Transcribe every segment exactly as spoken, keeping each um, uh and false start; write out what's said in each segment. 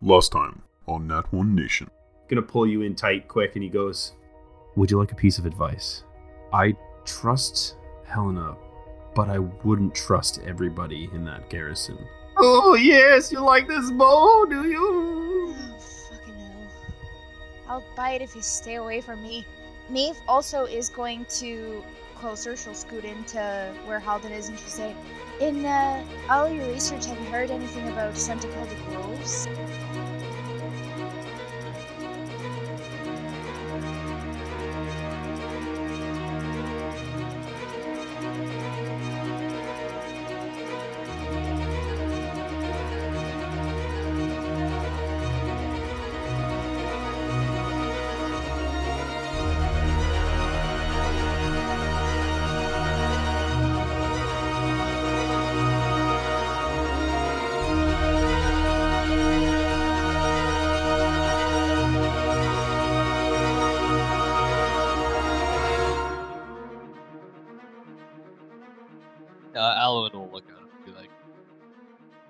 Last time on Nat one Nation. Gonna pull you in tight quick, and he goes, "Would you like a piece of advice? I trust Helena, but I wouldn't trust everybody in that garrison." Oh, yes, you like this bow, do you? Oh, fucking hell. I'll buy it if you stay away from me. Maeve also is going to closer. She'll scoot into where Halden is, and she'll say, In uh, all your research, have you heard anything about something called the Groves?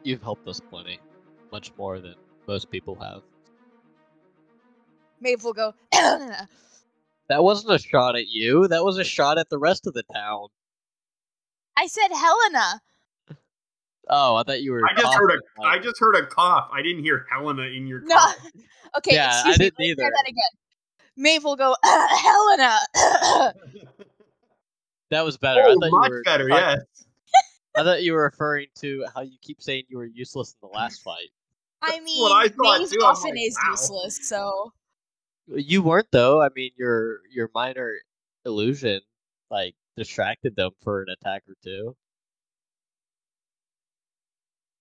You've helped us plenty, much more than most people have. Maeve will go, That wasn't a shot at you, that was a shot at the rest of the town. I said Helena! Oh, I thought you were I just heard a like... I just heard a cough. I didn't hear Helena in your no. cough. Okay, yeah, excuse I me, didn't either. Try that again. Maeve will go, Helena! That was better. Oh, I much you were better, talking... yes. I thought you were referring to how you keep saying you were useless in the last fight. I mean, I Maeve too, often like, is wow. useless, so... You weren't, though. I mean, your your minor illusion, like, distracted them for an attack or two.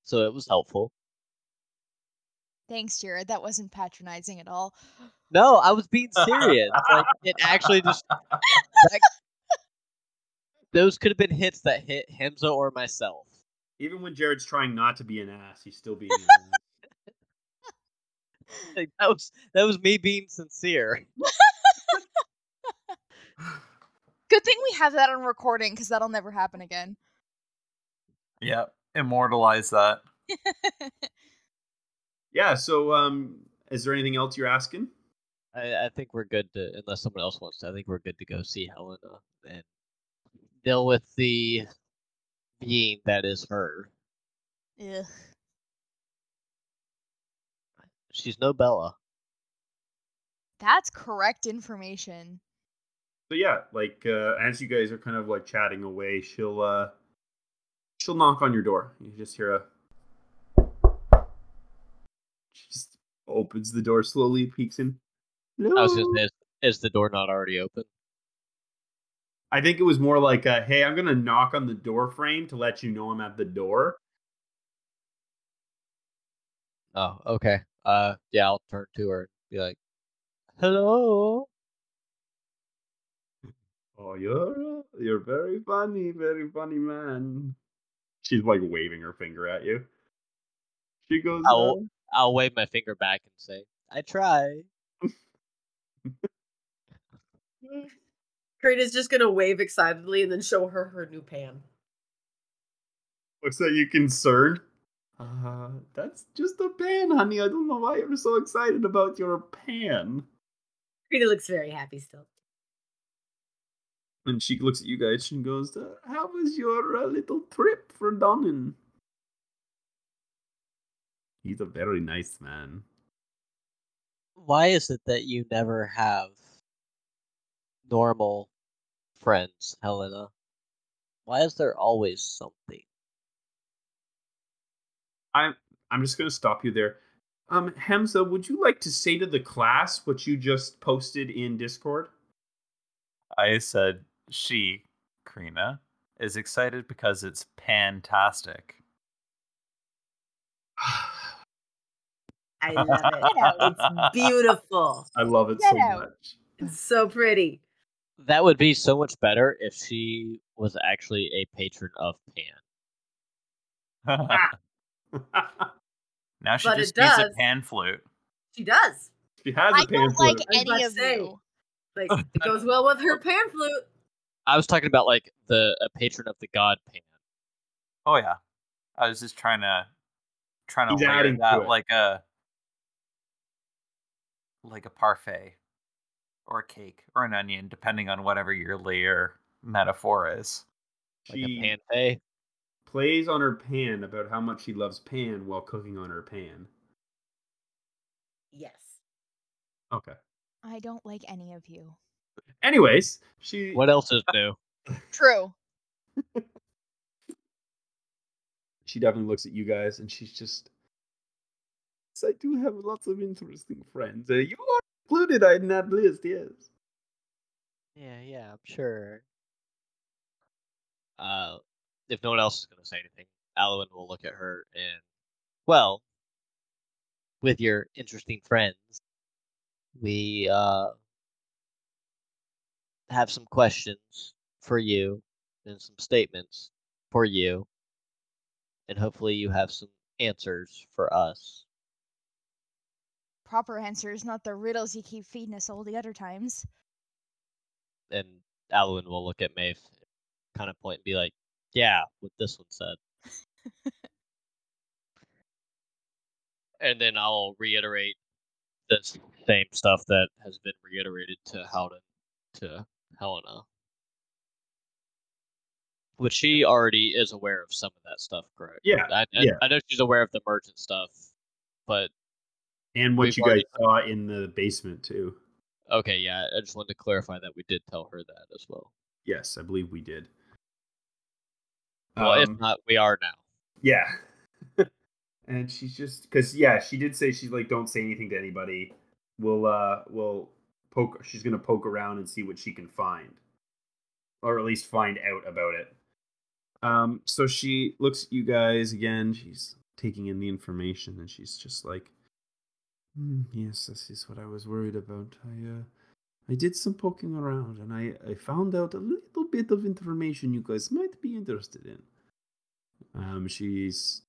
So it was helpful. Thanks, Jared. That wasn't patronizing at all. No, I was being serious. Like, it actually just... That... Those could have been hits that hit Hemza or myself. Even when Jared's trying not to be an ass, he's still being an ass. Like, that was, that was me being sincere. Good thing we have that on recording, because that'll never happen again. Yeah, immortalize that. Yeah, so um, is there anything else you're asking? I, I think we're good to, unless someone else wants to, I think we're good to go see Helena and deal with the being that is her. Ugh. She's no Bella. That's correct information. So yeah, like uh, as you guys are kind of like chatting away, she'll uh, she'll knock on your door. You just hear a. She just opens the door slowly, peeks in. No. I was just is, is the door not already open? I think it was more like, a, hey, I'm going to knock on the door frame to let you know I'm at the door. Oh, okay. Uh, yeah, I'll turn to her and be like, hello? Oh, you're, you're very funny, very funny man. She's like waving her finger at you. She goes, I'll, oh. I'll wave my finger back and say, I try. Krita's just going to wave excitedly and then show her her new pan. Looks at you concerned. Uh, that's just a pan, honey. I don't know why you're so excited about your pan. Krita looks very happy still. And she looks at you guys and goes, uh, how was your uh, little trip for Donnan? He's a very nice man. Why is it that you never have normal friends, Helena? Why is there always something? I'm I'm just going to stop you there. Um, Hemza, would you like to say to the class what you just posted in Discord? I said she, Karina, is excited because it's fantastic. I love it. It's beautiful. I love it so much. It's so pretty. That would be so much better if she was actually a patron of Pan. Now she but just needs a pan flute. She does. She has I a pan flute. I don't like any I of say, you. Like, it goes well with her pan flute. I was talking about like the a patron of the god Pan. Oh yeah, I was just trying to trying to He's wear that like a like a parfait or a cake or an onion, depending on whatever your layer metaphor is. She like a pan plays on her pan about how much she loves pan while cooking on her pan. Yes. Okay. I don't like any of you. Anyways, she... What else is new? True. She definitely looks at you guys, and she's just... I do have lots of interesting friends. Uh, you are included in that list, yes. Yeah, yeah, I'm sure. Uh, if no one else is going to say anything, Alwyn will look at her and, well, with your interesting friends, we uh, have some questions for you and some statements for you, and hopefully you have some answers for us. Proper answers, not the riddles you keep feeding us all the other times. And Alwyn will look at Maeve, kind of point and be like, yeah, what this one said. And then I'll reiterate the same stuff that has been reiterated to Halden, to Helena. Which she already is aware of some of that stuff, correct? Yeah. I, I, yeah. I know she's aware of the merchant stuff, but... And what you guys saw in the basement, too. Okay, yeah. I just wanted to clarify that we did tell her that as well. Yes, I believe we did. Well, um, if not, we are now. Yeah. And she's just... Because, yeah, she did say she's like, don't say anything to anybody. We'll, uh, we'll poke... She's going to poke around and see what she can find. Or at least find out about it. Um, so she looks at you guys again. She's taking in the information, and she's just like, mm, yes, this is what I was worried about. I, uh, I did some poking around, and I, I found out a little bit of information you guys might be interested in. Um, she's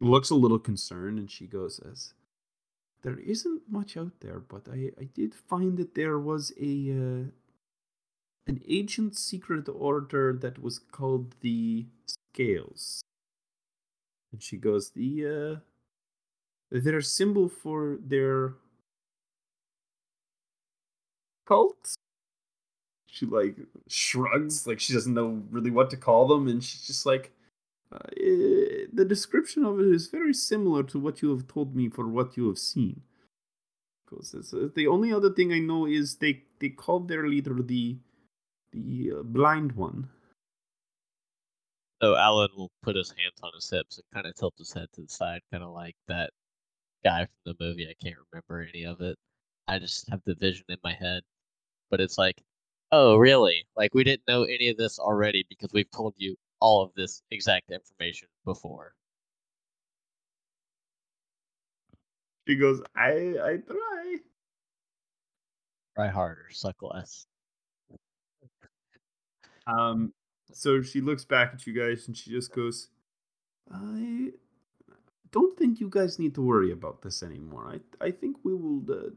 looks a little concerned, and she goes, as there isn't much out there, but I, I did find that there was a... Uh, an ancient secret order that was called the Scales. And she goes, the, uh, their symbol for their cult? She, like, shrugs, like she doesn't know really what to call them, and she's just like, uh, it, the description of it is very similar to what you have told me for what you have seen. Goes, the only other thing I know is they, they called their leader the The uh, blind one. So Alwyn will put his hands on his hips and kind of tilt his head to the side, kind of like that guy from the movie. I can't remember any of it. I just have the vision in my head. But it's like, oh, really? Like, we didn't know any of this already because we've told you all of this exact information before. She goes, I, I try. Try harder, suck less. Um, so she looks back at you guys and she just goes, I don't think you guys need to worry about this anymore. I I think we will uh,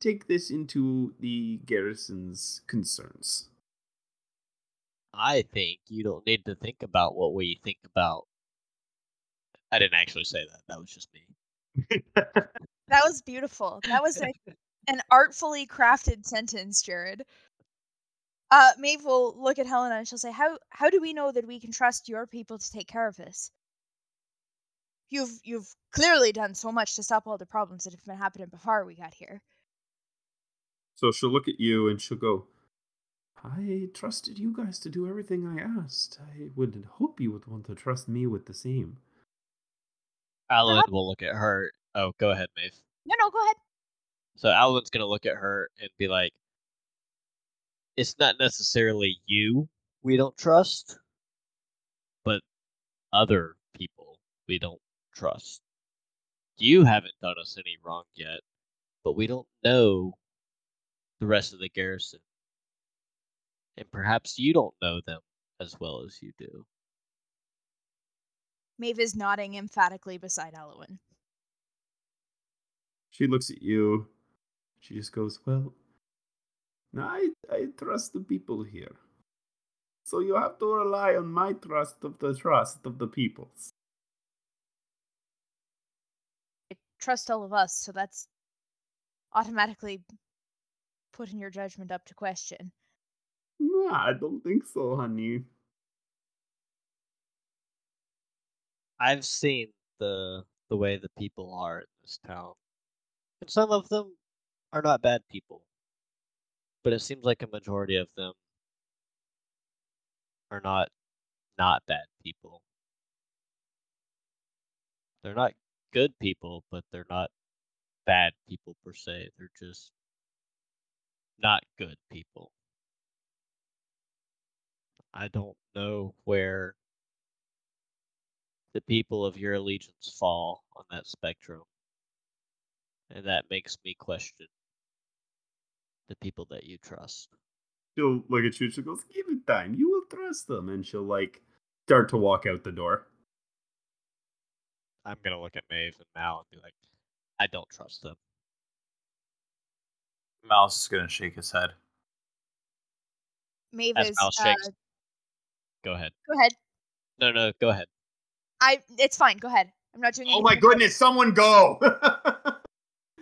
take this into the garrison's concerns. I think you don't need to think about what we think about. I didn't actually say that. That was just me. That was beautiful. That was a, an artfully crafted sentence, Jared. Uh, Maeve will look at Helena and she'll say, how how do we know that we can trust your people to take care of this? You've you've clearly done so much to stop all the problems that have been happening before we got here. So she'll look at you and she'll go, I trusted you guys to do everything I asked. I would hope you would want to trust me with the same. Alwyn will look at her. Oh, go ahead, Maeve. No, no, go ahead. So Alwyn's going to look at her and be like, it's not necessarily you we don't trust, but other people we don't trust. You haven't done us any wrong yet, but we don't know the rest of the garrison. And perhaps you don't know them as well as you do. Maeve is nodding emphatically beside Alwyn. She looks at you. She just goes, well... I, I trust the people here. So you have to rely on my trust of the trust of the peoples. I trust all of us, so that's automatically putting your judgment up to question. No, I don't think so, honey. I've seen the the way the people are in this town. And some of them are not bad people. But it seems like a majority of them are not not bad people. They're not good people, but they're not bad people per se. They're just not good people. I don't know where the people of your allegiance fall on that spectrum. And that makes me question the people that you trust. She'll look at you, she goes, give it time, you will trust them. And she'll, like, start to walk out the door. I'm going to look at Maeve and Mal and be like, I don't trust them. Mal's just going to shake his head. Maeve As is... Mal shakes... Uh, go ahead. Go ahead. No, no, go ahead. I. It's fine, go ahead. I'm not doing anything. Oh my goodness, someone go!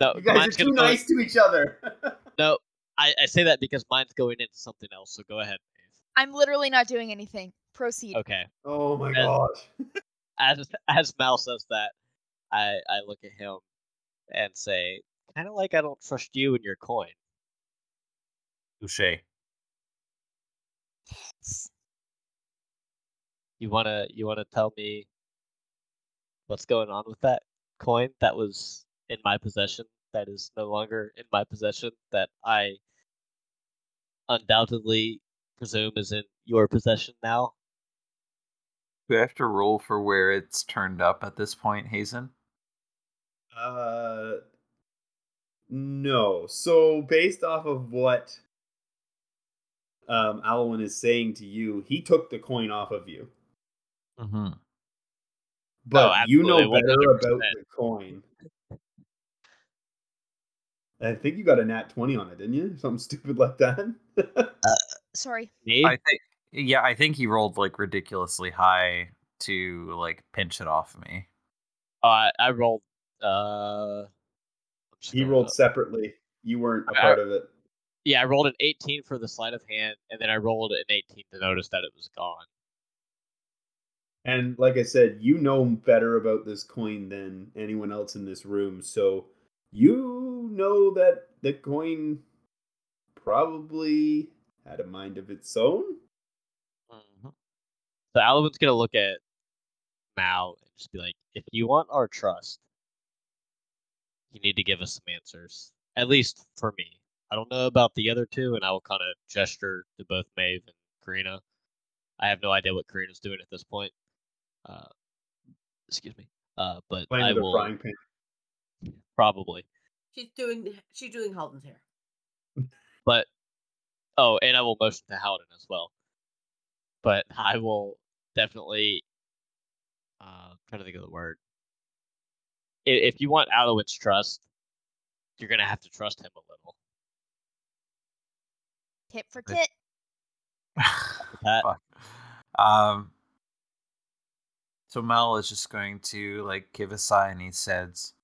No, you guys are too nice to each other. No, I, I say that because mine's going into something else, so go ahead, Maeve. I'm literally not doing anything. Proceed. Okay. Oh my as, gosh. As as Mal says that, I, I look at him and say, kind of like I don't trust you and your coin. Touché. You wanna you wanna tell me what's going on with that coin that was in my possession, that is no longer in my possession, that I undoubtedly presume is in your possession now? Do I have to roll for where it's turned up at this point, Hazen? Uh, no. So based off of what um, Alwyn is saying to you, he took the coin off of you. Mm-hmm. But oh, you know better one hundred percent about the coin. I think you got a nat twenty on it, didn't you? Something stupid like that. uh, sorry. I think, yeah, I think he rolled like ridiculously high to like pinch it off me. Uh, I rolled. Uh, he rolled up. Separately. You weren't a I, part of it. Yeah, I rolled an eighteen for the sleight of hand, and then I rolled an eighteen to notice that it was gone. And like I said, you know better about this coin than anyone else in this room, so you know that the coin probably had a mind of its own. Mm-hmm. So Alwyn's going to look at Mal and just be like, if you want our trust, you need to give us some answers. At least for me. I don't know about the other two, and I will kind of gesture to both Maeve and Karina. I have no idea what Karina's doing at this point. Uh, excuse me. Uh, but I will frying pan. Probably. She's doing she's doing Halden's hair. But oh, and I will motion to Halden as well. But I will definitely uh, try to think of the word. If, if you want Alowit's trust, you're gonna have to trust him a little. Tit for tit. Fuck. Um. So Mal is just going to like give a sigh, and he says,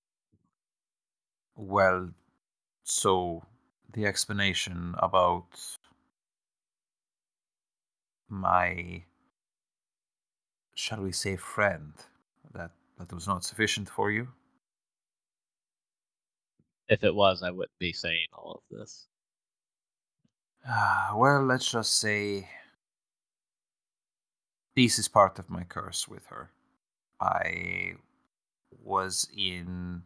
"Well, so the explanation about my, shall we say, friend that that was not sufficient for you? If it was, I wouldn't be saying all of this." Uh, well, let's just say this is part of my curse with her. I was in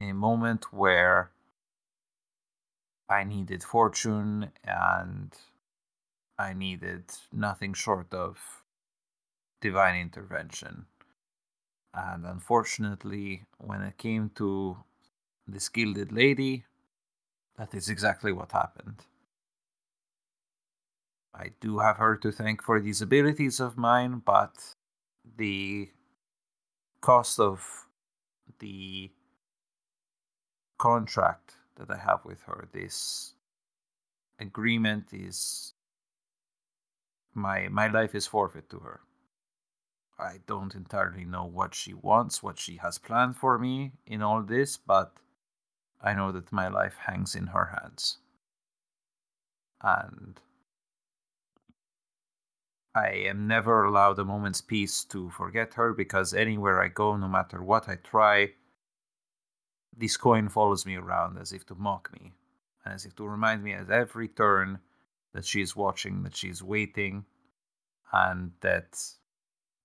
a moment where I needed fortune and I needed nothing short of divine intervention. And unfortunately, when it came to this Gilded Lady, that is exactly what happened. I do have her to thank for these abilities of mine, but the cost of the contract that I have with her, this agreement, is my my life is forfeit to her. I don't entirely know what she wants, what she has planned for me in all this, but I know that my life hangs in her hands. And I am never allowed a moment's peace to forget her, because anywhere I go, no matter what I try, this coin follows me around as if to mock me, as if to remind me at every turn that she is watching, that she is waiting, and that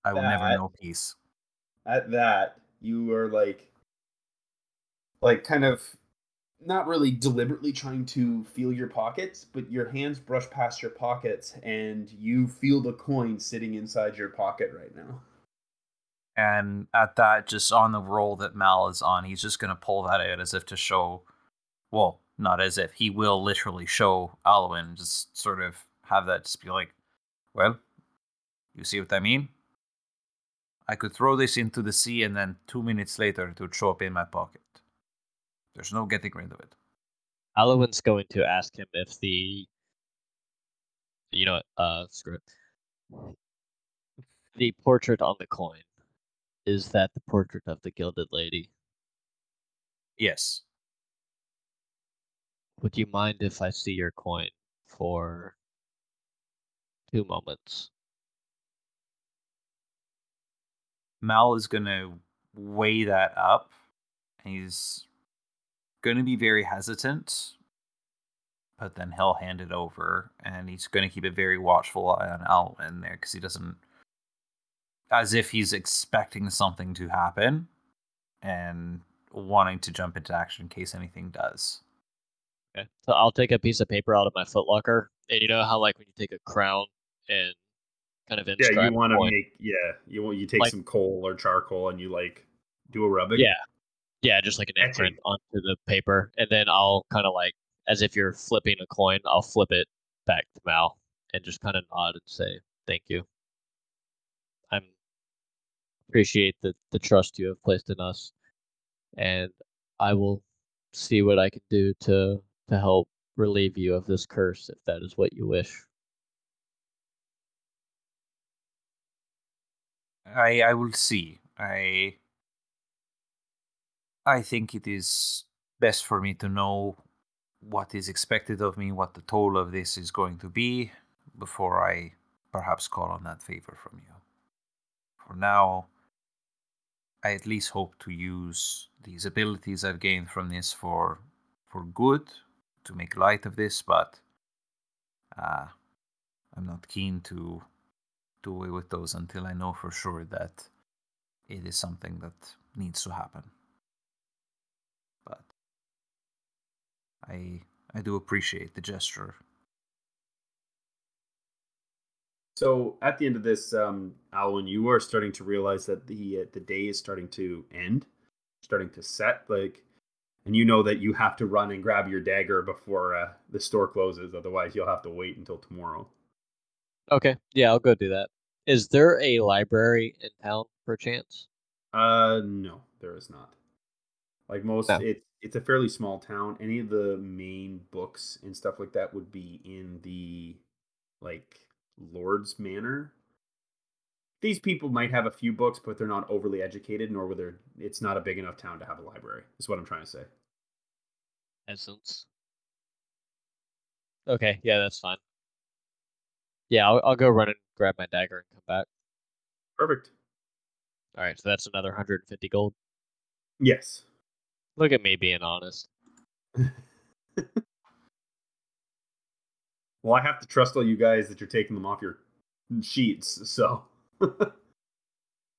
I will that, never know peace. At that, you are like, like kind of not really deliberately trying to feel your pockets, but your hands brush past your pockets, and you feel the coin sitting inside your pocket right now. And at that, just on the roll that Mal is on, he's just going to pull that out as if to show, well, not as if, he will literally show Alwyn, just sort of have that just be like, well, you see what I mean? I could throw this into the sea, and then two minutes later it would show up in my pocket. There's no getting rid of it. Alwyn's going to ask him if the, you know, uh, screw it. The portrait on the coin, is that the portrait of the Gilded Lady? Yes. Would you mind if I see your coin for two moments? Mal is going to weigh that up. He's going to be very hesitant, but then he'll hand it over, and he's going to keep a very watchful eye on Alwyn there, because he doesn't, as if he's expecting something to happen and wanting to jump into action in case anything does. Okay. So I'll take a piece of paper out of my footlocker, and you know how, like, when you take a crown and kind of inscribe, yeah, you want to make, yeah, you want you take like, some coal or charcoal, and you like do a rubbing, yeah, yeah, just like an imprint onto the paper, and then I'll kind of like, as if you're flipping a coin, I'll flip it back to Mal and just kind of nod and say, "Thank you. I'm appreciate the the trust you have placed in us, and I will see what I can do to." to help relieve you of this curse, if that is what you wish. I I will see. I I think it is best for me to know what is expected of me, what the toll of this is going to be, before I perhaps call on that favor from you. For now, I at least hope to use these abilities I've gained from this for for good, to make light of this, but uh, I'm not keen to do away with those until I know for sure that it is something that needs to happen. But I I do appreciate the gesture. So at the end of this, um, Alwyn, you are starting to realize that the uh, the day is starting to end, starting to set, like. And you know that you have to run and grab your dagger before uh, the store closes. Otherwise, you'll have to wait until tomorrow. Okay. Yeah, I'll go do that. Is there a library in town, perchance? Uh, no, there is not. Like most, no. it, it's a fairly small town. Any of the main books and stuff like that would be in the, like, Lord's Manor. These people might have a few books, but they're not overly educated, nor whether it's not a big enough town to have a library, is what I'm trying to say. Essence. Okay, yeah, that's fine. Yeah, I'll, I'll go run and grab my dagger and come back. Perfect. All right, so that's another one hundred fifty gold? Yes. Look at me being honest. Well, I have to trust all you guys that you're taking them off your sheets, so...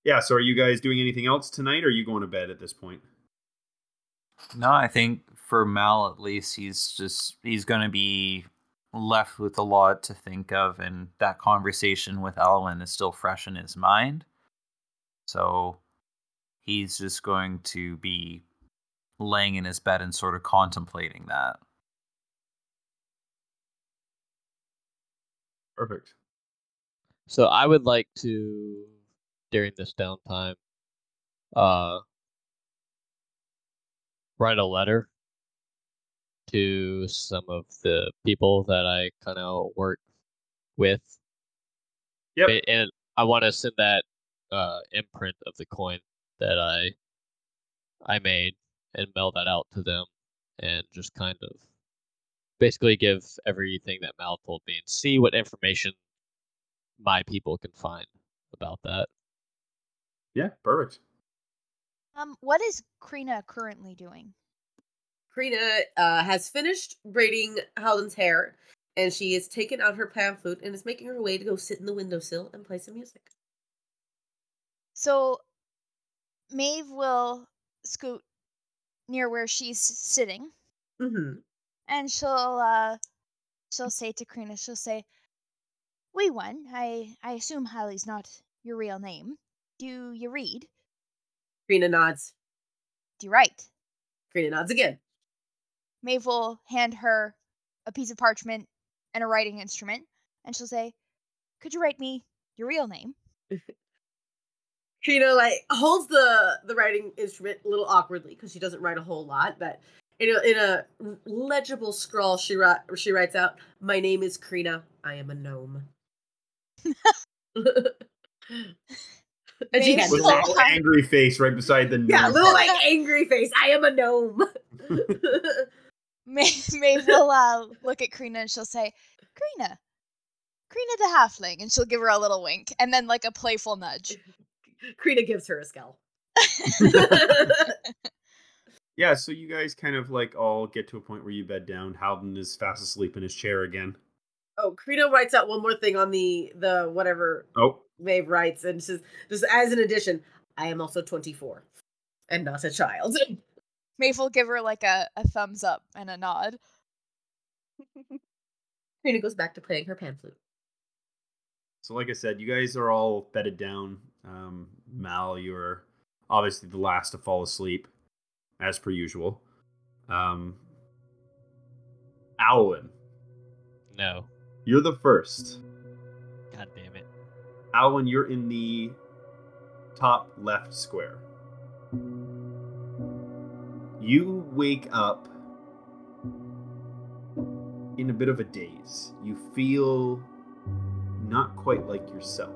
Yeah, so are you guys doing anything else tonight, or are you going to bed at this point? No, I think for Mal, at least, he's just, he's going to be left with a lot to think of, and that conversation with Alwyn is still fresh in his mind. So he's just going to be laying in his bed and sort of contemplating that. Perfect. So I would like to, during this downtime, uh, write a letter to some of the people that I kind of work with. Yep. And I want to send that uh, imprint of the coin that I I made and mail that out to them and just kind of basically give everything that Mal told me and see what information my people can find about that. Yeah, perfect. Um, what is Krina currently doing? Krina uh, has finished braiding Halden's hair, and she has taken out her pamphlet and is making her way to go sit in the windowsill and play some music. So, Maeve will scoot near where she's sitting, mm-hmm. and she'll uh, she'll say to Krina, she'll say, "We won. I I assume Holly's not your real name. Do you read?" Krina nods. "Do you write?" Krina nods again. Maeve will hand her a piece of parchment and a writing instrument, and she'll say, "Could you write me your real name?" Krina, like, holds the, the writing instrument a little awkwardly, because she doesn't write a whole lot, but in a, in a legible scrawl, she, ri- she writes out, "My name is Krina. I am a gnome." And she has a little angry face right beside the gnome. Yeah, a little, like, angry face. "I am a gnome." Maeve May will uh, look at Krina and she'll say, "Krina, Krina the halfling," and she'll give her a little wink, and then, like, a playful nudge. Krita gives her a scowl. Yeah, so you guys kind of, like, all get to a point where you bed down. Halden is fast asleep in his chair again. Oh, Krita writes out one more thing on the, the whatever oh. Maeve writes, and says, just as an addition, "I am also twenty-four, and not a child." Maeve will give her, like, a, a thumbs up and a nod. Krita goes back to playing her pan flute. So, like I said, you guys are all bedded down. Um, Mal, you're obviously the last to fall asleep, as per usual. Um, Alwyn. No. You're the first. God damn it. Alwyn, you're in the top left square. You wake up in a bit of a daze. You feel not quite like yourself.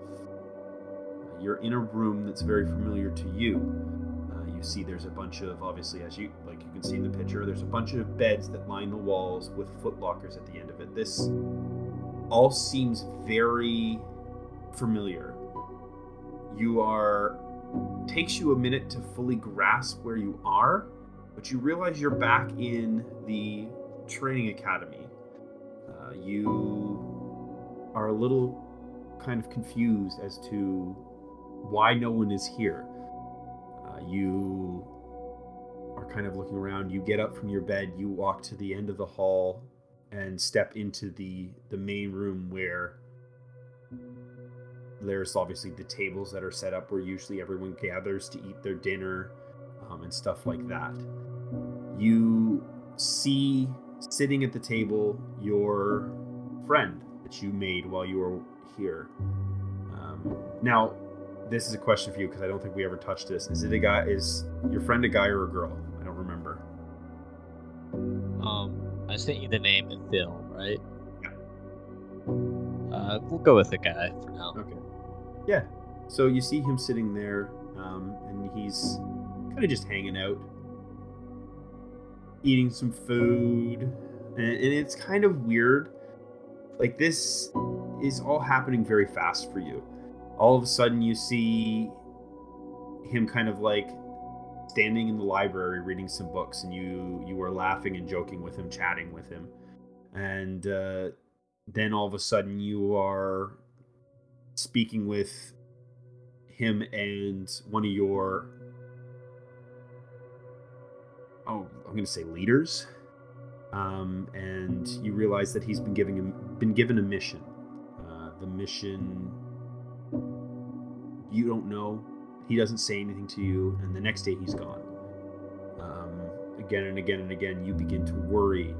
You're in a room that's very familiar to you. Uh, you see there's a bunch of, obviously, as you like you can see in the picture, there's a bunch of beds that line the walls with footlockers at the end of it. This all seems very familiar. You are... takes you a minute to fully grasp where you are, but you realize you're back in the training academy. Uh, you are a little kind of confused as to why no one is here. Uh, you are kind of looking around. You get up from your bed, you walk to the end of the hall and step into the, the main room where there's obviously the tables that are set up where usually everyone gathers to eat their dinner um, and stuff like that. You see sitting at the table your friend that you made while you were here. Um, now, this is a question for you because I don't think we ever touched this. Is it a guy? Is your friend a guy or a girl? I don't remember. Um, I sent you the name Ethel, right? Yeah. Uh, we'll go with the guy for now. Okay. Yeah. So you see him sitting there, um, and he's kind of just hanging out, eating some food, and, and it's kind of weird. Like, this is all happening very fast for you. All of a sudden, you see him kind of like standing in the library reading some books, and you you are laughing and joking with him, chatting with him. And uh, then all of a sudden, you are speaking with him and one of your... Oh, I'm going to say leaders. Um, and you realize that he's been giving him, been given a mission. Uh, the mission... You don't know. He doesn't say anything to you, and the next day he's gone. Um, again and again and again, you begin to worry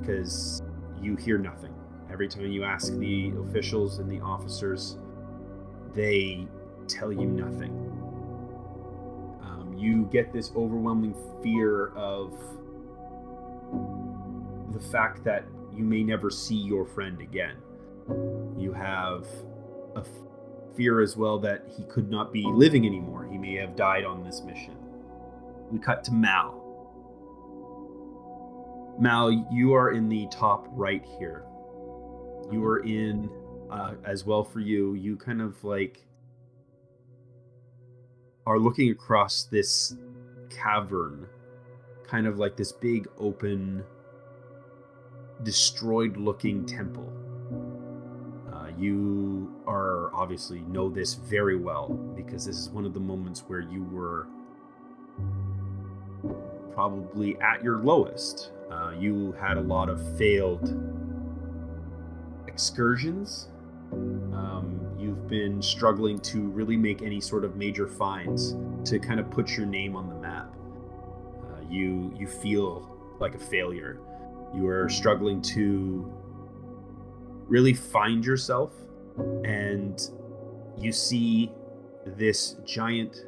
because you hear nothing. Every time you ask the officials and the officers, they tell you nothing. Um, you get this overwhelming fear of the fact that you may never see your friend again. You have a f- fear as well that he could not be living anymore. He may have died on this mission. We cut to Mal. Mal, you are in the top right here. You are in, uh, as well for you, you kind of like are looking across this cavern, kind of like this big open, destroyed looking temple. Uh, you are obviously know this very well, because this is one of the moments where you were probably at your lowest. Uh, you had a lot of failed excursions. Um, you've been struggling to really make any sort of major finds to kind of put your name on the map. Uh, you you feel like a failure. You are struggling to really find yourself, and you see this giant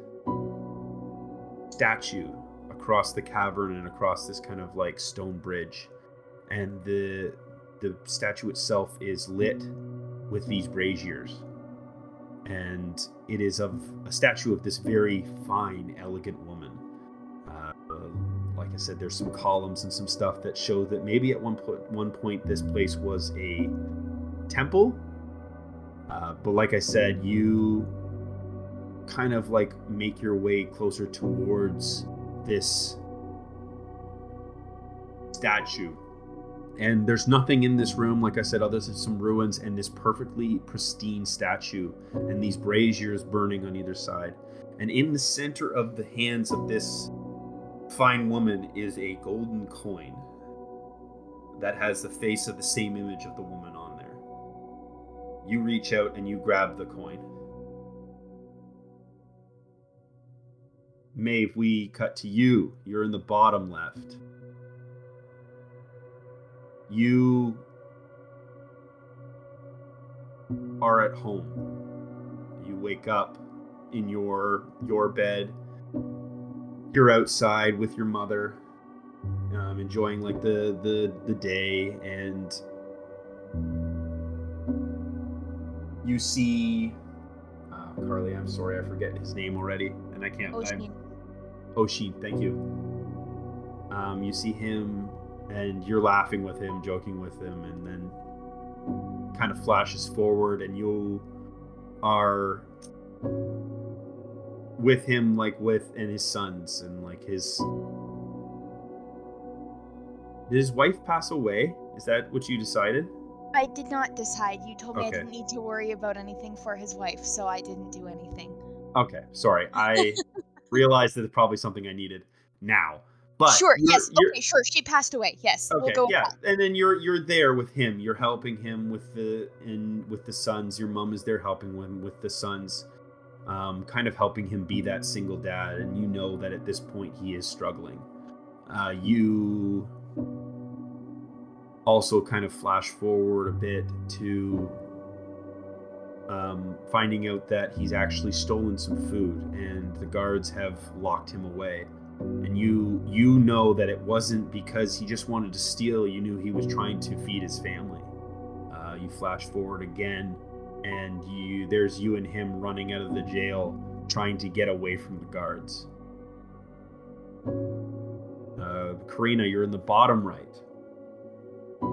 statue across the cavern and across this kind of like stone bridge, and the the statue itself is lit with these braziers, and it is of a statue of this very fine, elegant woman. Uh, like I said, there's some columns and some stuff that show that maybe at one point, one point this place was a temple, uh, but like I said, you kind of like make your way closer towards this statue, and there's nothing in this room, like I said, other than some ruins and this perfectly pristine statue and these braziers burning on either side. And in the center of the hands of this fine woman is a golden coin that has the face of the same image of the woman on there. You reach out and you grab the coin. Maeve, we cut to you. You're in the bottom left. You are at home. You wake up in your your bed. You're outside with your mother, um, enjoying like the, the the day, and you see uh, Carly. I'm sorry, I forget his name already, and I can't. Oshin. Oshin, thank you. Um, you see him, and you're laughing with him, joking with him, and then kind of flashes forward, and you are with him, like with, and his sons, and like his... Did his wife pass away? Is that what you decided? I did not decide. You told me okay. I didn't need to worry about anything for his wife, so I didn't do anything. Okay, sorry. I realized that it's probably something I needed now. But sure, you're, yes, you're, okay, sure. She passed away. Yes. Okay, we'll go yeah. Back. And then you're you're there with him. You're helping him with the in with the sons. Your mom is there helping him with the sons. Um, kind of helping him be that single dad, and you know that at this point he is struggling. Uh, you also kind of flash forward a bit to um, finding out that he's actually stolen some food, and the guards have locked him away. And you you know that it wasn't because he just wanted to steal. You knew he was trying to feed his family. Uh, you flash forward again, and you there's you and him running out of the jail, trying to get away from the guards. Uh, Karina, you're in the bottom right.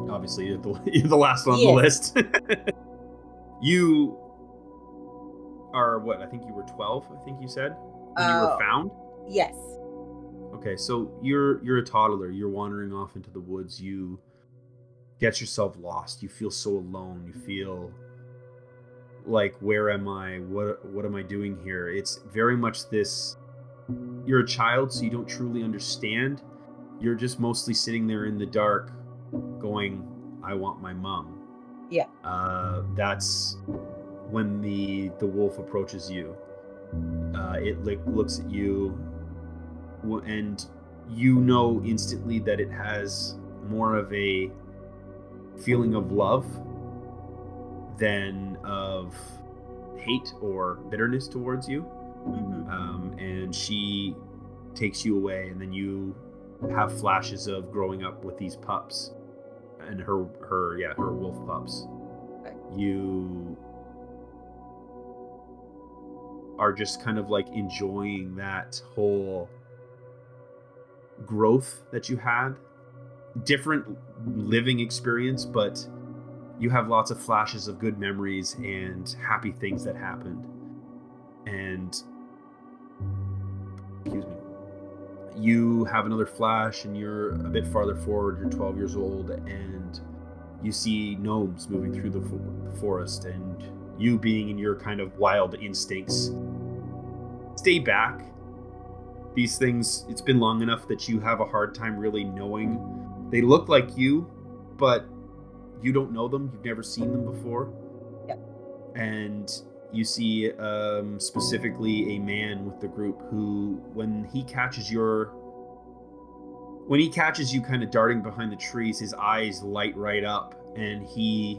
Obviously, you're the, you're the last one on yeah. the list. You are, what, I think you were twelve, I think you said, when uh, you were found? Yes. Okay, so you're you're a toddler. You're wandering off into the woods. You get yourself lost. You feel so alone. You feel like, where am I? What what am I doing here? It's very much this, you're a child, so you don't truly understand. You're just mostly sitting there in the dark going, I want my mom. Yeah. Uh, that's when the, the wolf approaches you. Uh, it li- looks at you. And you know instantly that it has more of a feeling of love than of hate or bitterness towards you. Mm-hmm. Um, and she takes you away, and then you have flashes of growing up with these pups and her, her yeah, her wolf pups. Okay. You are just kind of like enjoying that whole growth that you had, different living experience, but you have lots of flashes of good memories and happy things that happened. And excuse me, you have another flash and you're a bit farther forward. You're twelve years old and you see gnomes moving through the forest, and you, being in your kind of wild instincts, stay back. These things, it's been long enough that you have a hard time really knowing. They look like you, but you don't know them. You've never seen them before. Yeah. And you see um, specifically a man with the group who, when he catches your... When he catches you kind of darting behind the trees, his eyes light right up and he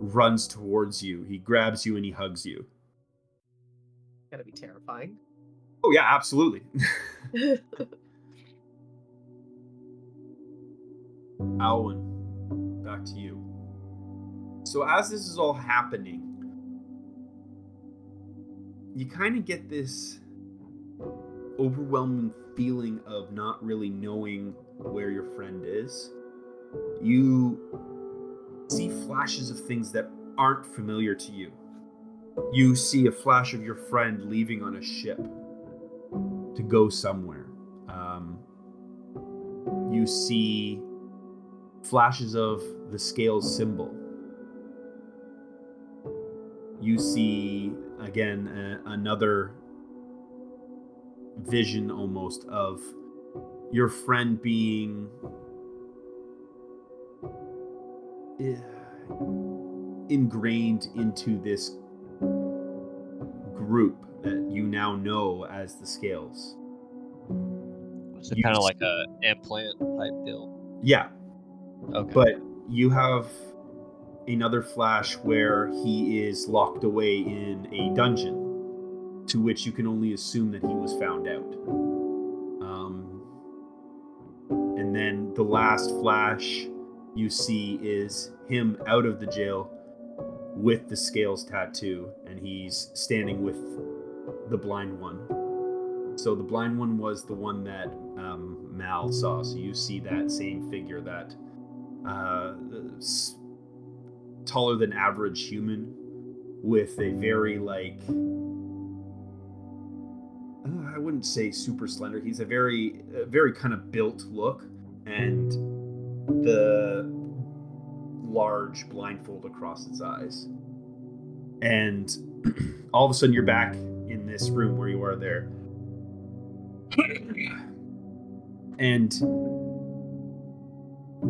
runs towards you. He grabs you and he hugs you. Gotta be terrifying. Oh, yeah, absolutely. Alwyn, back to you. So as this is all happening, you kind of get this overwhelming feeling of not really knowing where your friend is. You see flashes of things that aren't familiar to you. You see a flash of your friend leaving on a ship to go somewhere. Um, you see flashes of the Scales symbol. You see, again, a- another vision almost of your friend being ingrained into this group that you now know as the Scales. So kind of like a implant type deal. Yeah. Okay. But you have another flash where he is locked away in a dungeon, to which you can only assume that he was found out. Um, and then the last flash you see is him out of the jail with the Scales tattoo, and he's standing with the blind one. So the blind one was the one that um, Mal saw, so you see that same figure, that uh, s- taller than average human with a very, like... I wouldn't say super slender. He's a very, a very kind of built look, and the large blindfold across its eyes. And all of a sudden, you're back in this room where you are there. And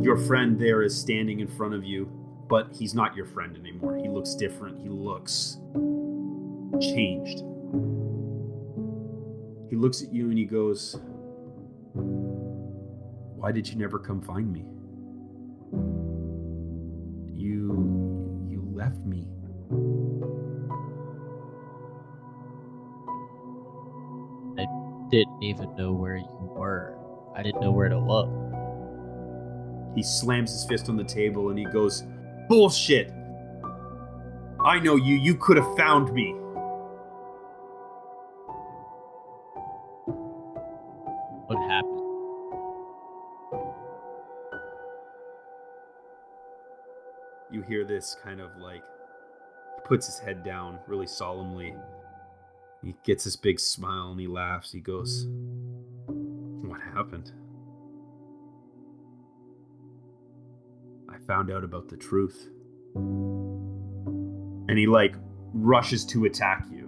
your friend there is standing in front of you, but he's not your friend anymore. He looks different. He looks changed. He looks at you and he goes, "Why did you never come find me? You, you left me." I didn't even know where you were. I didn't know where to look. He slams his fist on the table and he goes, "Bullshit! I know you, you could have found me." What happened? You hear this kind of like, he puts his head down really solemnly. He gets this big smile and he laughs. He goes, "What happened? I found out about the truth." And he like rushes to attack you.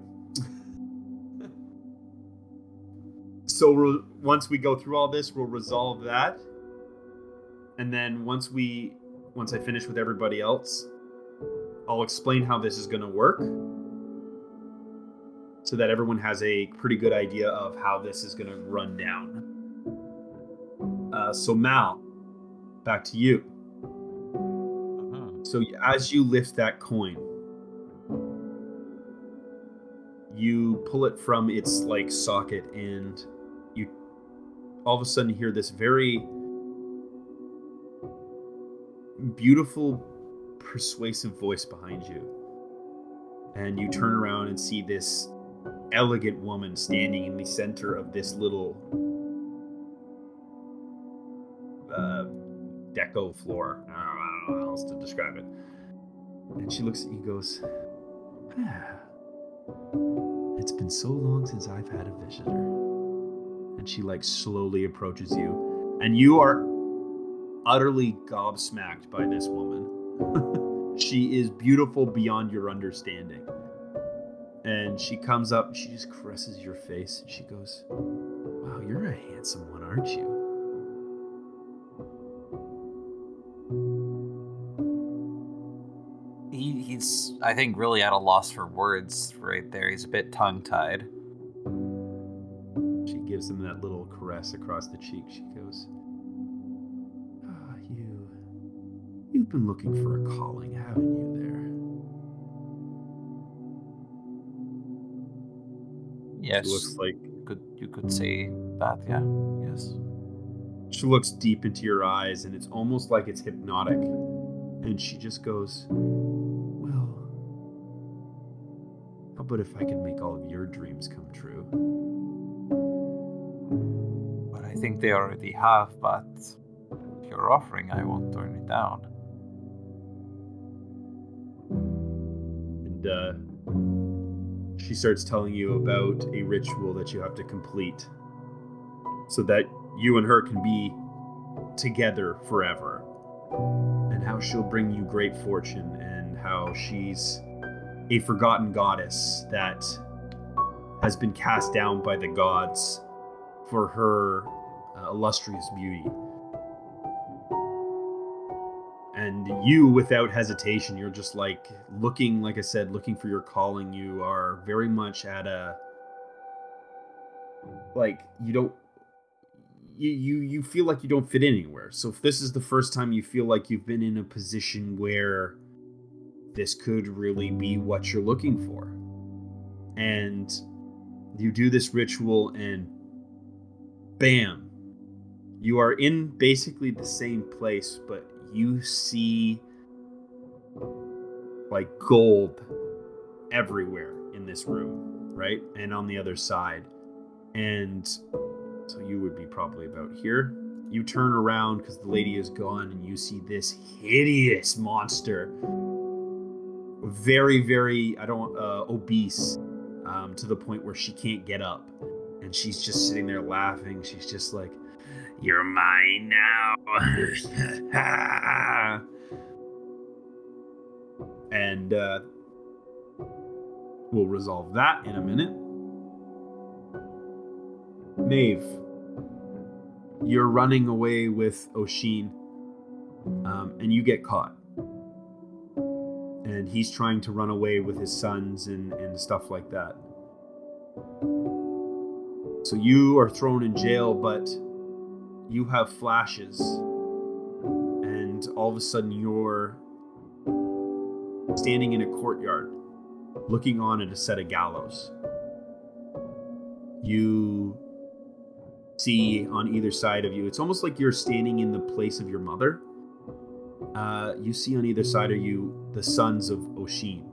So re- once we go through all this, we'll resolve that. And then once we, once I finish with everybody else, I'll explain how this is going to work so that everyone has a pretty good idea of how this is going to run down. Uh, so Mal, back to you. Uh-huh. So as you lift that coin, you pull it from its like socket and you all of a sudden hear this very beautiful, persuasive voice behind you. And you turn around and see this elegant woman standing in the center of this little uh, deco floor. I don't, I don't know how else to describe it. And she looks at you and goes, ah, it's been so long since I've had a visitor. And she like slowly approaches you, and you are utterly gobsmacked by this woman. She is beautiful beyond your understanding. And she comes up, she just caresses your face, and she goes, wow, you're a handsome one, aren't you? He, he's, I think, really at a loss for words right there. He's a bit tongue-tied. She gives him that little caress across the cheek. She goes, ah, you, you've been looking for a calling, haven't you, there? Yes. She looks like could you could say that, yeah. Yes. She looks deep into your eyes, and it's almost like it's hypnotic. And she just goes, well, how about if I can make all of your dreams come true? But I think they already have, but if you're offering, I won't turn it down. And uh she starts telling you about a ritual that you have to complete so that you and her can be together forever, and how she'll bring you great fortune, and how she's a forgotten goddess that has been cast down by the gods for her uh, illustrious beauty. And you, without hesitation, you're just like looking, like I said, looking for your calling. You are very much at a, like, you don't, you, you, you feel like you don't fit in anywhere. So if this is the first time you feel like you've been in a position where this could really be what you're looking for. And you do this ritual and bam, you are in basically the same place, but you see like gold everywhere in this room, right? And on the other side. And so you would be probably about here. You turn around because the lady is gone, and you see this hideous monster. Very, very, I don't, uh, obese, um, to the point where she can't get up. And she's just sitting there laughing. She's just like, you're mine now. And uh, we'll resolve that in a minute. Maeve, you're running away with Oshin, um, and you get caught. And he's trying to run away with his sons and, and stuff like that. So you are thrown in jail, but you have flashes, and all of a sudden you're standing in a courtyard looking on at a set of gallows. You see on either side of you, it's almost like you're standing in the place of your mother. Uh, you see on either side of you the sons of Oshin.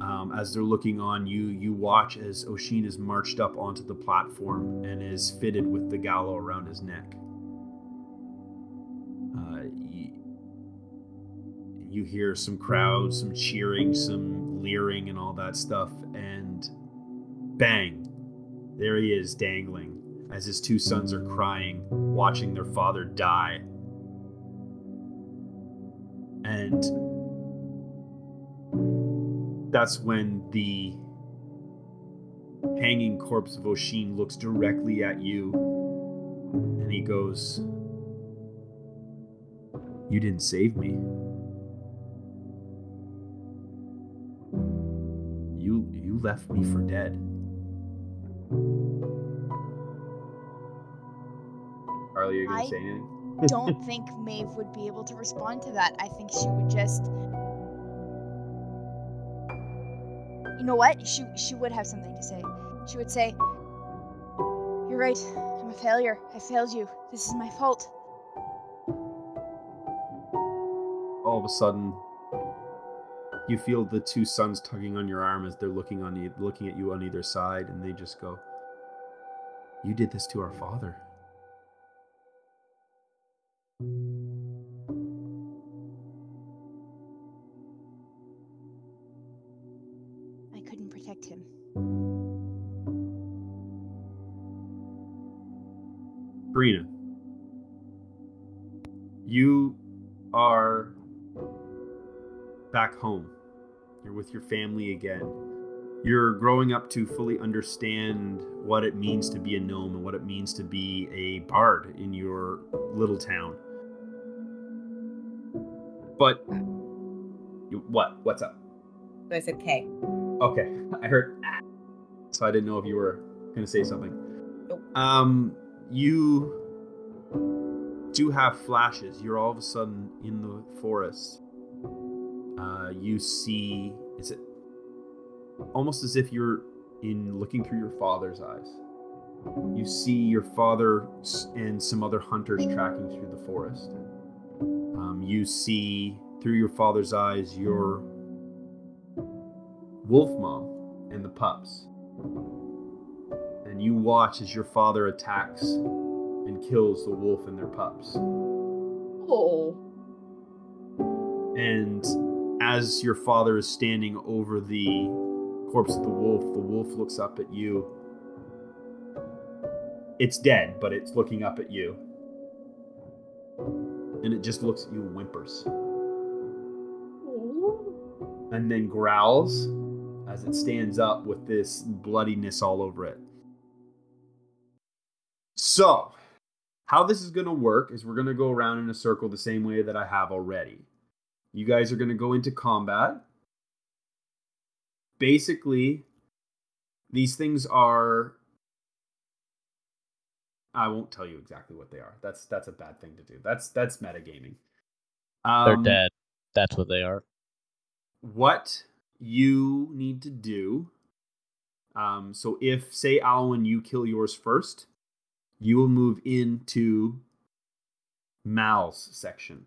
Um, as they're looking on, you you watch as Oshin is marched up onto the platform and is fitted with the gallows around his neck. Uh, you, you hear some crowds, some cheering, some leering and all that stuff, and bang, there he is dangling as his two sons are crying, watching their father die. And that's when the hanging corpse of Oshin looks directly at you, and he goes, you didn't save me. You, you left me for dead. Harley, are you going to say anything? I don't think Maeve would be able to respond to that. I think she would just... You know what? She she would have something to say. She would say, you're right. I'm a failure. I failed you. This is my fault. All of a sudden, you feel the two sons tugging on your arm as they're looking on you, looking at you on either side, and they just go, you did this to our father. at him. Karina, you are back home. You're with your family again. You're growing up to fully understand what it means to be a gnome and what it means to be a bard in your little town. But you, what? What's up? I said K. Okay, I heard, ah. So I didn't know if you were going to say something. Nope. Um, you do have flashes. You're all of a sudden in the forest. Uh, you see, is it almost as if you're in looking through your father's eyes. You see your father and some other hunters tracking through the forest. Um, you see through your father's eyes your wolf mom and the pups. And you watch as your father attacks and kills the wolf and their pups. Oh. And as your father is standing over the corpse of the wolf, the wolf looks up at you. It's dead, but it's looking up at you. And it just looks at you and whimpers. Oh. And then growls as it stands up with this bloodiness all over it. So, how this is going to work is we're going to go around in a circle the same way that I have already. You guys are going to go into combat. Basically, these things are... I won't tell you exactly what they are. That's that's a bad thing to do. That's that's metagaming. Um, They're dead. That's what they are. What you need to do... Um, so if, say, Alwyn, you kill yours first, you will move into Mal's section.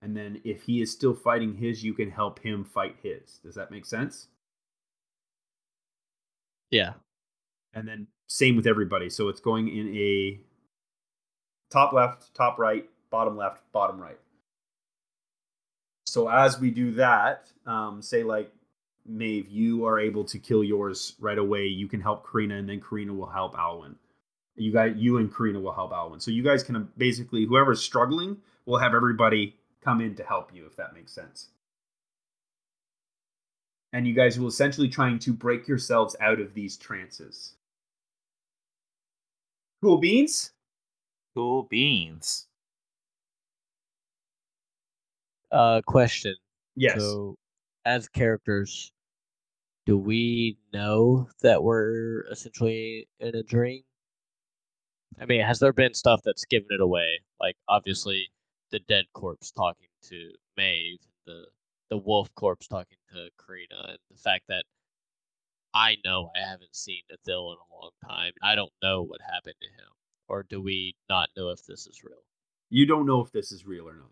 And then if he is still fighting his, you can help him fight his. Does that make sense? Yeah. And then same with everybody. So it's going in a top left, top right, bottom left, bottom right. So as we do that, um, say like, Maeve, you are able to kill yours right away. You can help Karina, and then Karina will help Alwyn. You guys, you and Karina will help Alwyn. So you guys can basically, whoever's struggling, will have everybody come in to help you, if that makes sense. And you guys will essentially trying to break yourselves out of these trances. Cool beans? Cool beans. Uh, question. Yes. So, as characters, do we know that we're essentially in a dream? I mean, has there been stuff that's given it away? Like, obviously, the dead corpse talking to Maeve, the the wolf corpse talking to Karina, and the fact that I know I haven't seen Ethel in a long time. I don't know what happened to him. Or do we not know if this is real? You don't know if this is real or not.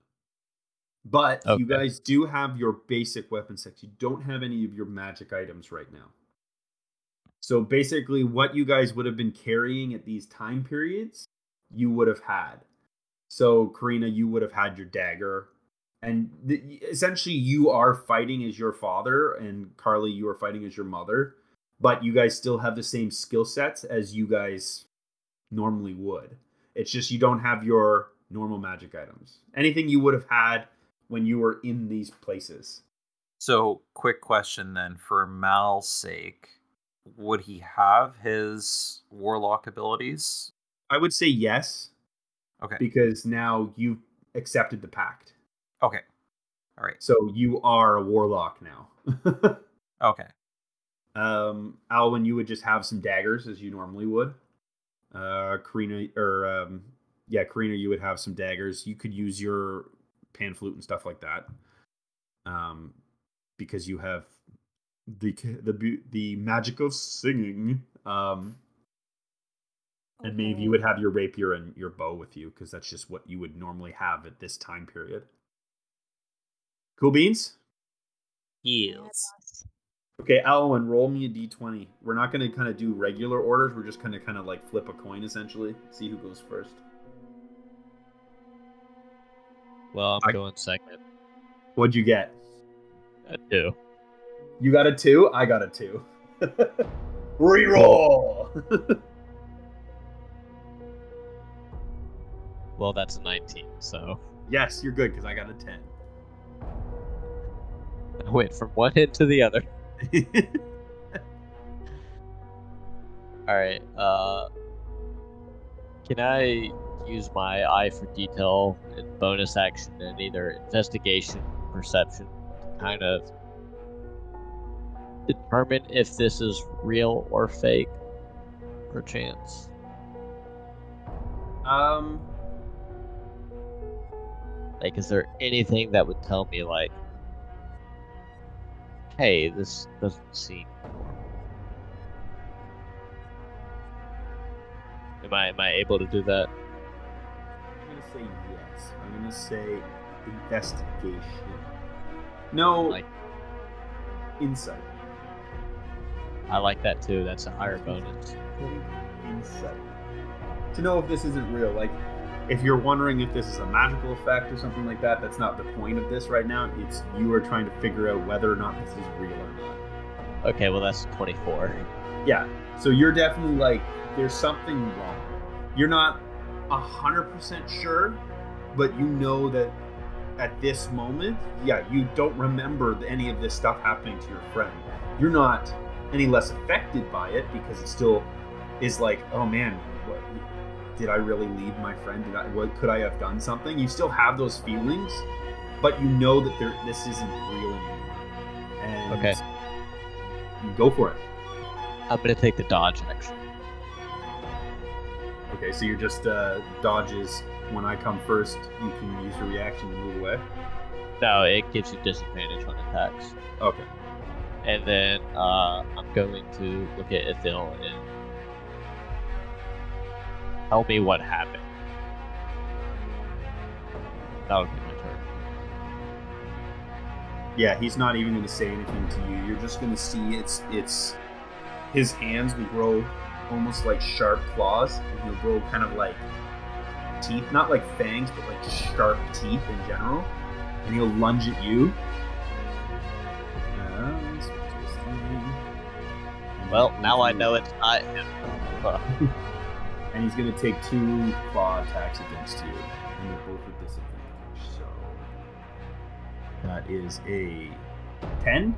But okay. You guys do have your basic weapon sets. You don't have any of your magic items right now. So basically what you guys would have been carrying at these time periods, you would have had. So, Karina, you would have had your dagger. And th- essentially, you are fighting as your father, and Carly, you are fighting as your mother. But you guys still have the same skill sets as you guys normally would. It's just you don't have your normal magic items. Anything you would have had when you were in these places. So, quick question then, for Mal's sake, would he have his warlock abilities? I would say yes. Okay. Because now you've accepted the pact. Okay. All right. So you are a warlock now. Okay. Um, Alwyn, you would just have some daggers as you normally would. Uh, Karina, or um, yeah, Karina, you would have some daggers. You could use your pan flute and stuff like that. Um, because you have the the the magic of singing. Um. And maybe you would have your rapier and your bow with you, because that's just what you would normally have at this time period. Cool beans? Yes. Okay, Alwyn, roll me a d twenty. We're not going to kind of do regular orders. We're just going to kind of like flip a coin, essentially. See who goes first. Well, I'm I... going second. What'd you get? A two. You got a two? I got a two. Reroll! Well, that's a nineteen, so... Yes, you're good, because I got a ten. I went from one hit to the other. Alright, uh... can I use my eye for detail and bonus action and either investigation or perception to kind of determine if this is real or fake, perchance? Um... Like, is there anything that would tell me, like, hey, this doesn't seem... Am I, am I able to do that? I'm going to say yes. I'm going to say investigation. No. Like, insight. I like that, too. That's a higher bonus. Insight. To know if this isn't real, like... If you're wondering if this is a magical effect or something like that, that's not the point of this right now. It's you are trying to figure out whether or not this is real or not. Okay, well, that's twenty-four. Yeah, so you're definitely like, there's something wrong. You're not one hundred percent sure, but you know that at this moment, yeah, you don't remember any of this stuff happening to your friend. You're not any less affected by it because it still is like, oh man, what? Did I really leave my friend? Did I, what, could I have done something? You still have those feelings, but you know that there, this isn't real anymore. And okay. Go for it. I'm going to take the dodge action. Okay, so you're just uh, dodges. When I come first, you can use your reaction to move away? No, it gives you disadvantage on attacks. Okay. And then uh, I'm going to look at Ethel and tell me what happened. That'll be my turn. Yeah, he's not even going to say anything to you. You're just going to see it's it's his hands will grow almost like sharp claws, and he'll grow kind of like teeth, not like fangs, but like just sharp teeth in general. And he'll lunge at you. Well, now I know it's not him. And he's going to take two claw attacks against you. And they're both with disadvantage. So that is a ten.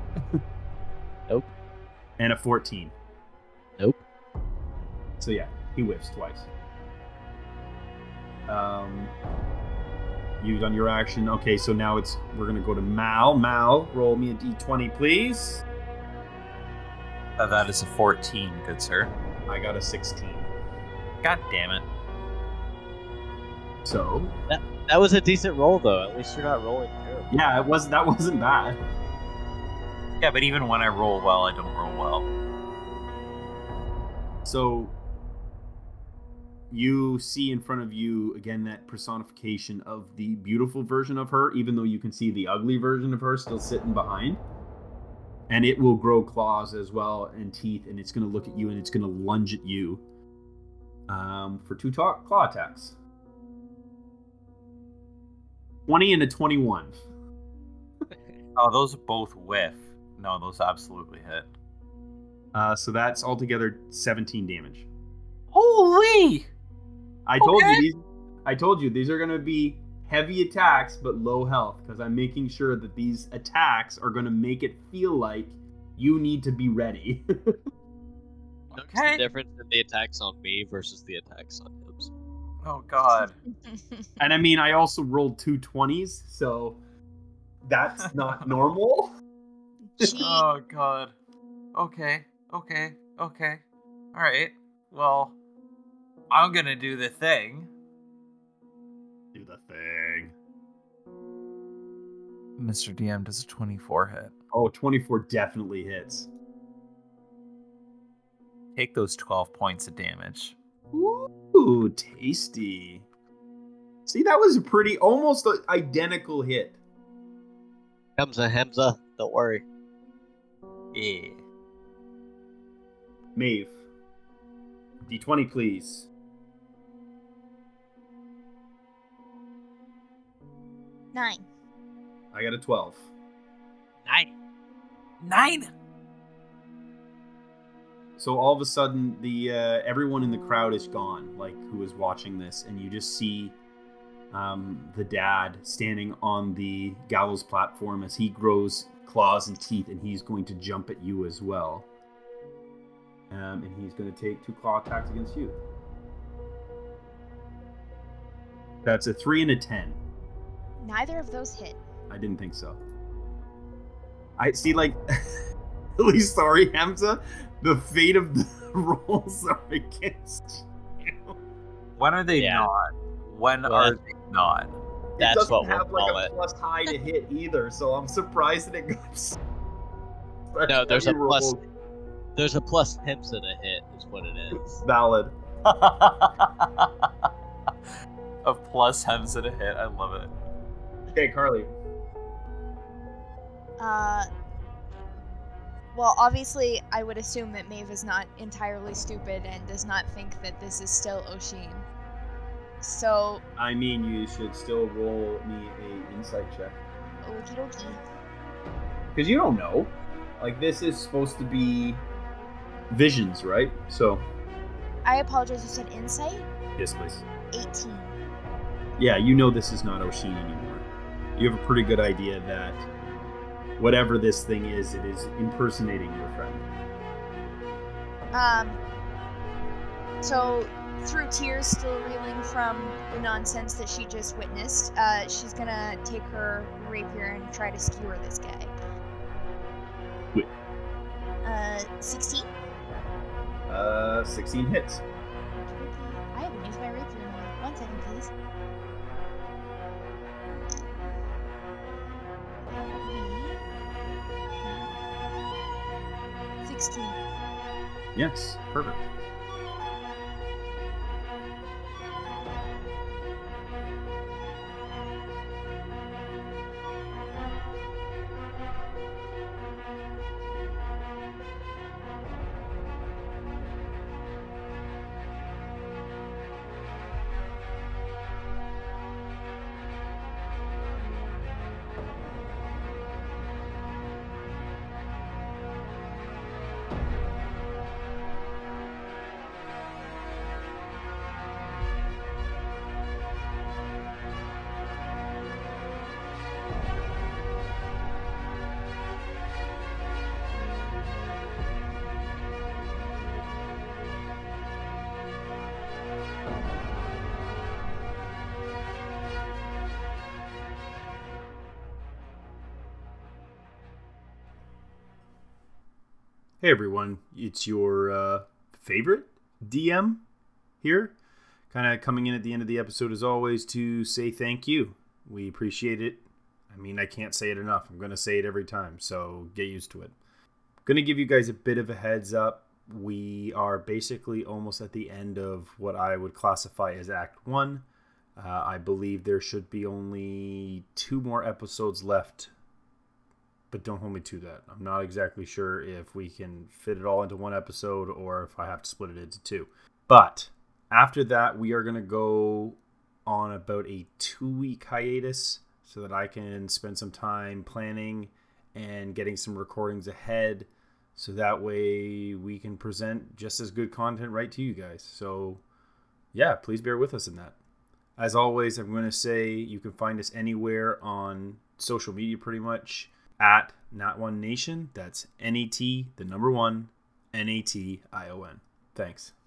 Nope. And a fourteen. Nope. So yeah, he whiffs twice. Um, you've done your action. Okay, so now it's we're going to go to Mal. Mal, roll me a d twenty, please. Uh, that is a fourteen, good sir. I got a sixteen. God damn it. So that, that was a decent roll though. At least you're not rolling terrible. Yeah, it was that wasn't bad. Yeah, but even when I roll well, I don't roll well. So you see in front of you again that personification of the beautiful version of her, even though you can see the ugly version of her still sitting behind. And it will grow claws as well and teeth, and it's gonna look at you and it's gonna lunge at you. Um, for two ta- claw attacks. twenty and a twenty-one. Oh, those both whiff. No, those absolutely hit. Uh, so that's altogether seventeen damage. Holy! I told okay. you these I told you these are going to be heavy attacks but low health, because I'm making sure that these attacks are going to make it feel like you need to be ready. Okay. What's the difference in the attacks on me versus the attacks on Hibs? Oh, God. And I mean, I also rolled two twenties, so that's not normal. Oh, God. Okay, okay, okay. All right. Well, I'm going to do the thing. Do the thing. Mister D M, does a twenty-four hit? Oh, twenty-four definitely hits. Take those twelve points of damage. Ooh, tasty. See, that was a pretty, almost identical hit. Hemza, Hemza, don't worry. Yeah. Maeve. D twenty, please. Nine. I got a twelve. Nine. Nine? So all of a sudden, the uh, everyone in the crowd is gone, like who is watching this, and you just see um, the dad standing on the gallows platform as he grows claws and teeth, and he's going to jump at you as well. Um, and he's going to take two claw attacks against you. That's a three and a ten. Neither of those hit. I didn't think so. I see, like, really sorry, Hemza. The fate of the rolls are against you. When are they yeah. not? When well, are they not? That's it doesn't what have we'll like call a it. Plus high to hit either, so I'm surprised that it got. No, there's a plus. Rolled. There's a plus Hemza to hit, is what it is. It's valid. A plus Hemza to hit. I love it. Okay, Carly. Uh. Well, obviously, I would assume that Maeve is not entirely stupid and does not think that this is still Oshin. So... I mean, you should still roll me a insight check. Okie dokie. Because you don't know. Like, this is supposed to be visions, right? So... I apologize, you said insight? Yes, please. eighteen. Yeah, you know this is not Oshin anymore. You have a pretty good idea that... whatever this thing is, it is impersonating your friend. Um, so through tears still reeling from the nonsense that she just witnessed, uh, she's gonna take her rapier and try to skewer this guy. Wait. Uh, sixteen? Uh, sixteen hits. I haven't used my rapier in one. One second, please. sixteen. Yes, perfect. Hey everyone, it's your uh, favorite D M here, kind of coming in at the end of the episode as always to say thank you. We appreciate it. I mean, I can't say it enough. I'm going to say it every time, so get used to it. I'm going to give you guys a bit of a heads up. We are basically almost at the end of what I would classify as Act one. Uh, I believe there should be only two more episodes left. But don't hold me to that. I'm not exactly sure if we can fit it all into one episode or if I have to split it into two. But after that, we are going to go on about a two-week hiatus so that I can spend some time planning and getting some recordings ahead. So that way we can present just as good content right to you guys. So yeah, please bear with us in that. As always, I'm going to say you can find us anywhere on social media pretty much. At Nat one Nation, that's N E T, the number one, N A T I O N. Thanks.